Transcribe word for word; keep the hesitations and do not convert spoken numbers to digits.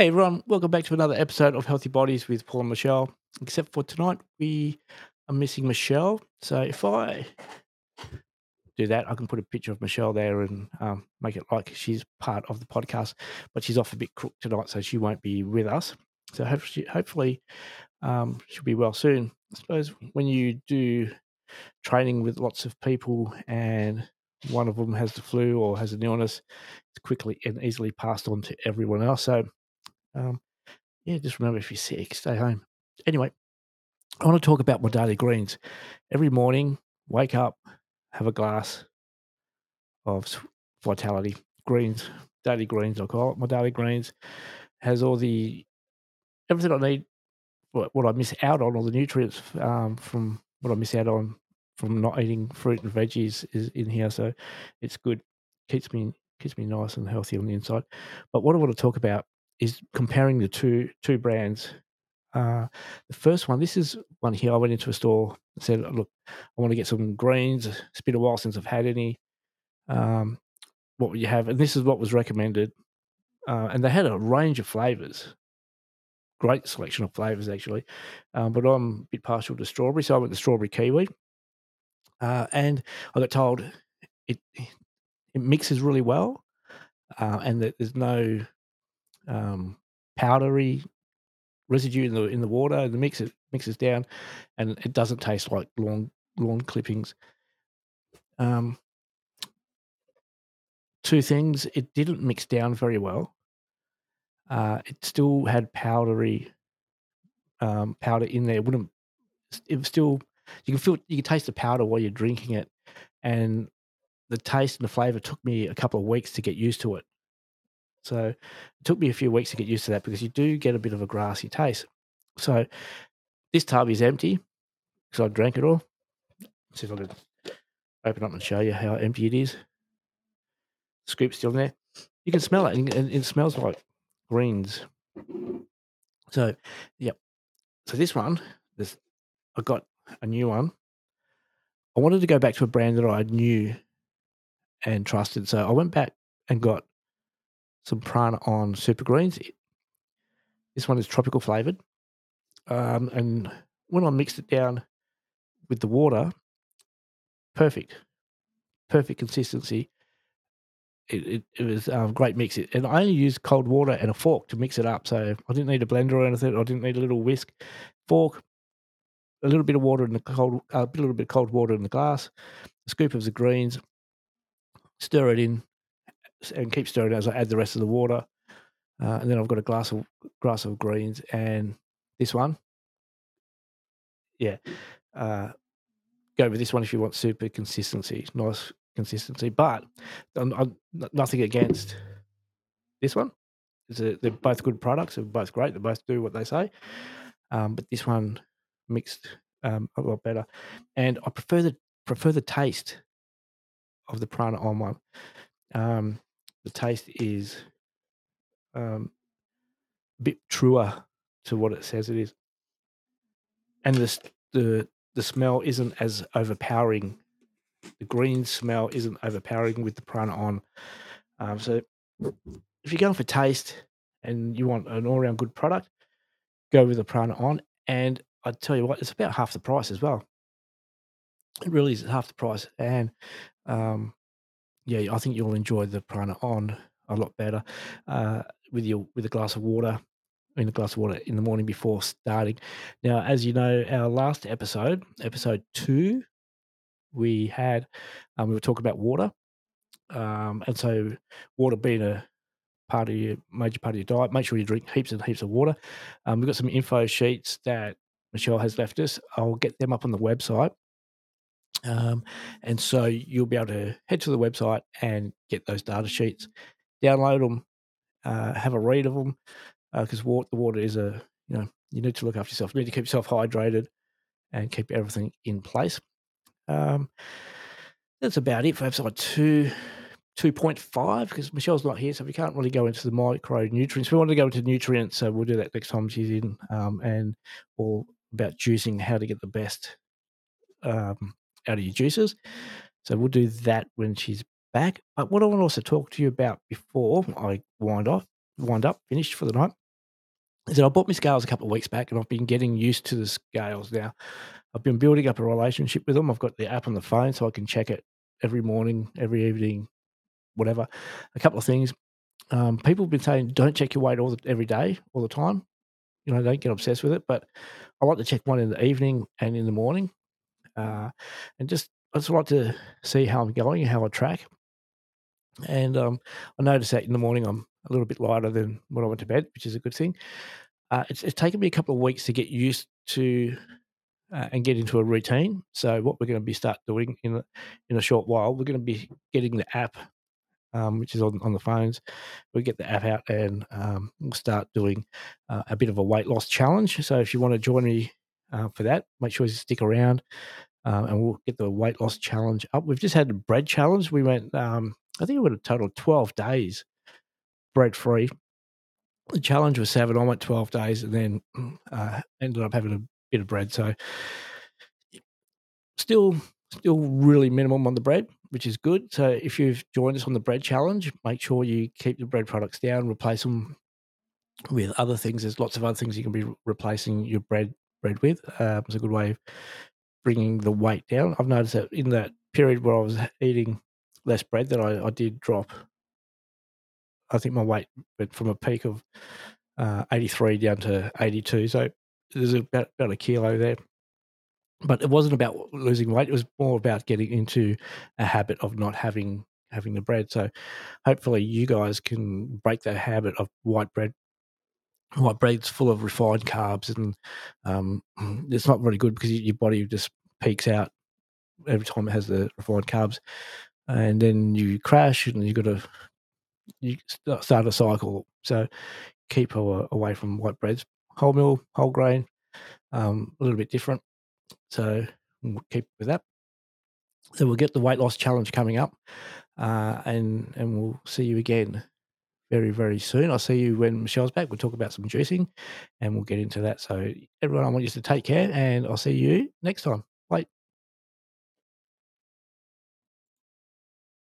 Hey everyone, welcome back to another episode of Healthy Bodies with Paul and Michelle. Except for tonight, we are missing Michelle. So if I do that, I can put a picture of Michelle there and um, make it like she's part of the podcast. But she's off a bit crook tonight, so she won't be with us. So hopefully, hopefully um, she'll be well soon. I suppose when you do training with lots of people and one of them has the flu or has an illness, it's quickly and easily passed on to everyone else. So Um, yeah, just remember, if you're sick, stay home. Anyway, I want to talk about Vitality Greens. Every morning, wake up, have a glass of Vitality Greens, Daily Greens, I call it. My Daily Greens has all the, everything I need, what, what I miss out on, all the nutrients um, from what I miss out on from not eating fruit and veggies is in here. So it's good. Keeps me, keeps me nice and healthy on the inside. But what I want to talk about is comparing the two two brands. Uh, the first one, this is one here. I went into a store and said, look, I want to get some greens. It's been a while since I've had any. Um, what would you have? And this is what was recommended. Uh, and they had a range of flavours. Great selection of flavours, actually. Um, but I'm a bit partial to strawberry, so I went to strawberry kiwi. Uh, and I got told it it mixes really well uh, and that there's no Um, powdery residue in the in the water. The mix it mixes down, and it doesn't taste like lawn lawn clippings. Um, two things: it didn't mix down very well. Uh, it still had powdery um, powder in there. It wouldn't it was still you can feel you can taste the powder while you're drinking it, and the taste and the flavour took me a couple of weeks to get used to it. So it took me a few weeks to get used to that because you do get a bit of a grassy taste. So this tub is empty because I drank it all. See if I can open up and show you how empty it is. Scoop's still in there. You can smell it, and, and it smells like greens. So, yep. So this one, this I got a new one. I wanted to go back to a brand that I knew and trusted. So I went back and got some Prana On Super Greens. This one is tropical flavoured. Um, and when I mixed it down with the water, perfect, perfect consistency. It, it, it was a um, great mix. And I only used cold water and a fork to mix it up. So I didn't need a blender or anything. I didn't need a little whisk, fork, a little bit of water in the cold, uh, a little bit of cold water in the glass, a scoop of the greens, stir it in, and keep stirring as I add the rest of the water. Uh, and then I've got a glass of glass of greens, and this one, yeah, uh, go with this one if you want super consistency, nice consistency. But I'm, I'm nothing against this one. It's a, they're both good products. They're both great. They both do what they say. Um, but this one mixed um, a lot better, and I prefer the prefer the taste of the Prana On one. Um, the taste is um, a bit truer to what it says it is, and the the the smell isn't as overpowering. The green smell isn't overpowering with the Prana On. Um, so, if you're going for taste and you want an all round good product, go with the Prana On. And I tell you what, it's about half the price as well. It really is half the price, and um. Yeah, I think you'll enjoy the Prana On a lot better uh, with your with a glass of water, in a glass of water in the morning before starting. Now, as you know, our last episode, episode two, we had um, we were talking about water, um, and so water being a part of your major part of your diet, make sure you drink heaps and heaps of water. Um, we've got some info sheets that Michelle has left us. I'll get them up on the website. Um, and so you'll be able to head to the website and get those data sheets, download them, uh, have a read of them, because uh, water, the water is a, you know, you need to look after yourself. You need to keep yourself hydrated and keep everything in place. Um, that's about it for episode two, two point five, because Michelle's not here, so we can't really go into the micronutrients. We wanted to go into nutrients, so we'll do that next time she's in, um, and all about juicing, how to get the best um out of your juices. So we'll do that when she's back. But what I want to also talk to you about before I wind off, wind up, finish for the night, is that I bought my scales a couple of weeks back, and I've been getting used to the scales now. I've been building up a relationship with them. I've got the app on the phone, so I can check it every morning, every evening, whatever. A couple of things. Um, people have been saying, don't check your weight all the, every day, all the time. You know, don't get obsessed with it. But I like to check one in the evening and in the morning. Uh, and just, I just like to see how I'm going and how I track. And um, I notice that in the morning I'm a little bit lighter than when I went to bed, which is a good thing. Uh, it's, it's taken me a couple of weeks to get used to uh, and get into a routine. So what we're going to be start doing in a, in a short while, we're going to be getting the app, um, which is on, on the phones. We'll get the app out and um, we'll start doing uh, a bit of a weight loss challenge. So if you want to join me uh, for that, make sure you stick around um, and we'll get the weight loss challenge up. We've just had the bread challenge. We went, um, I think it went a total of twelve days. Bread free. The challenge was seven. I went twelve days and then uh, ended up having a bit of bread. So still, still really minimum on the bread, which is good. So if you've joined us on the bread challenge, make sure you keep the bread products down, replace them with other things. There's lots of other things you can be replacing your bread bread with. Uh, it's a good way of bringing the weight down. I've noticed that in that period where I was eating less bread, that I, I did drop. I think my weight went from a peak of uh, eighty-three down to eighty-two. So there's about, about a kilo there. But it wasn't about losing weight. It was more about getting into a habit of not having having the bread. So hopefully you guys can break that habit of white bread. White bread's full of refined carbs, and um, it's not really good because your body just peaks out every time it has the refined carbs. And then you crash and you've got to... you start a cycle. So keep away from white breads. Whole meal, whole grain, um, a little bit different. So we'll keep with that. So we'll get the weight loss challenge coming up, uh, and and we'll see you again very, very soon. I'll see you when Michelle's back. We'll talk about some juicing, and we'll get into that. So everyone, I want you to take care, and I'll see you next time. Bye.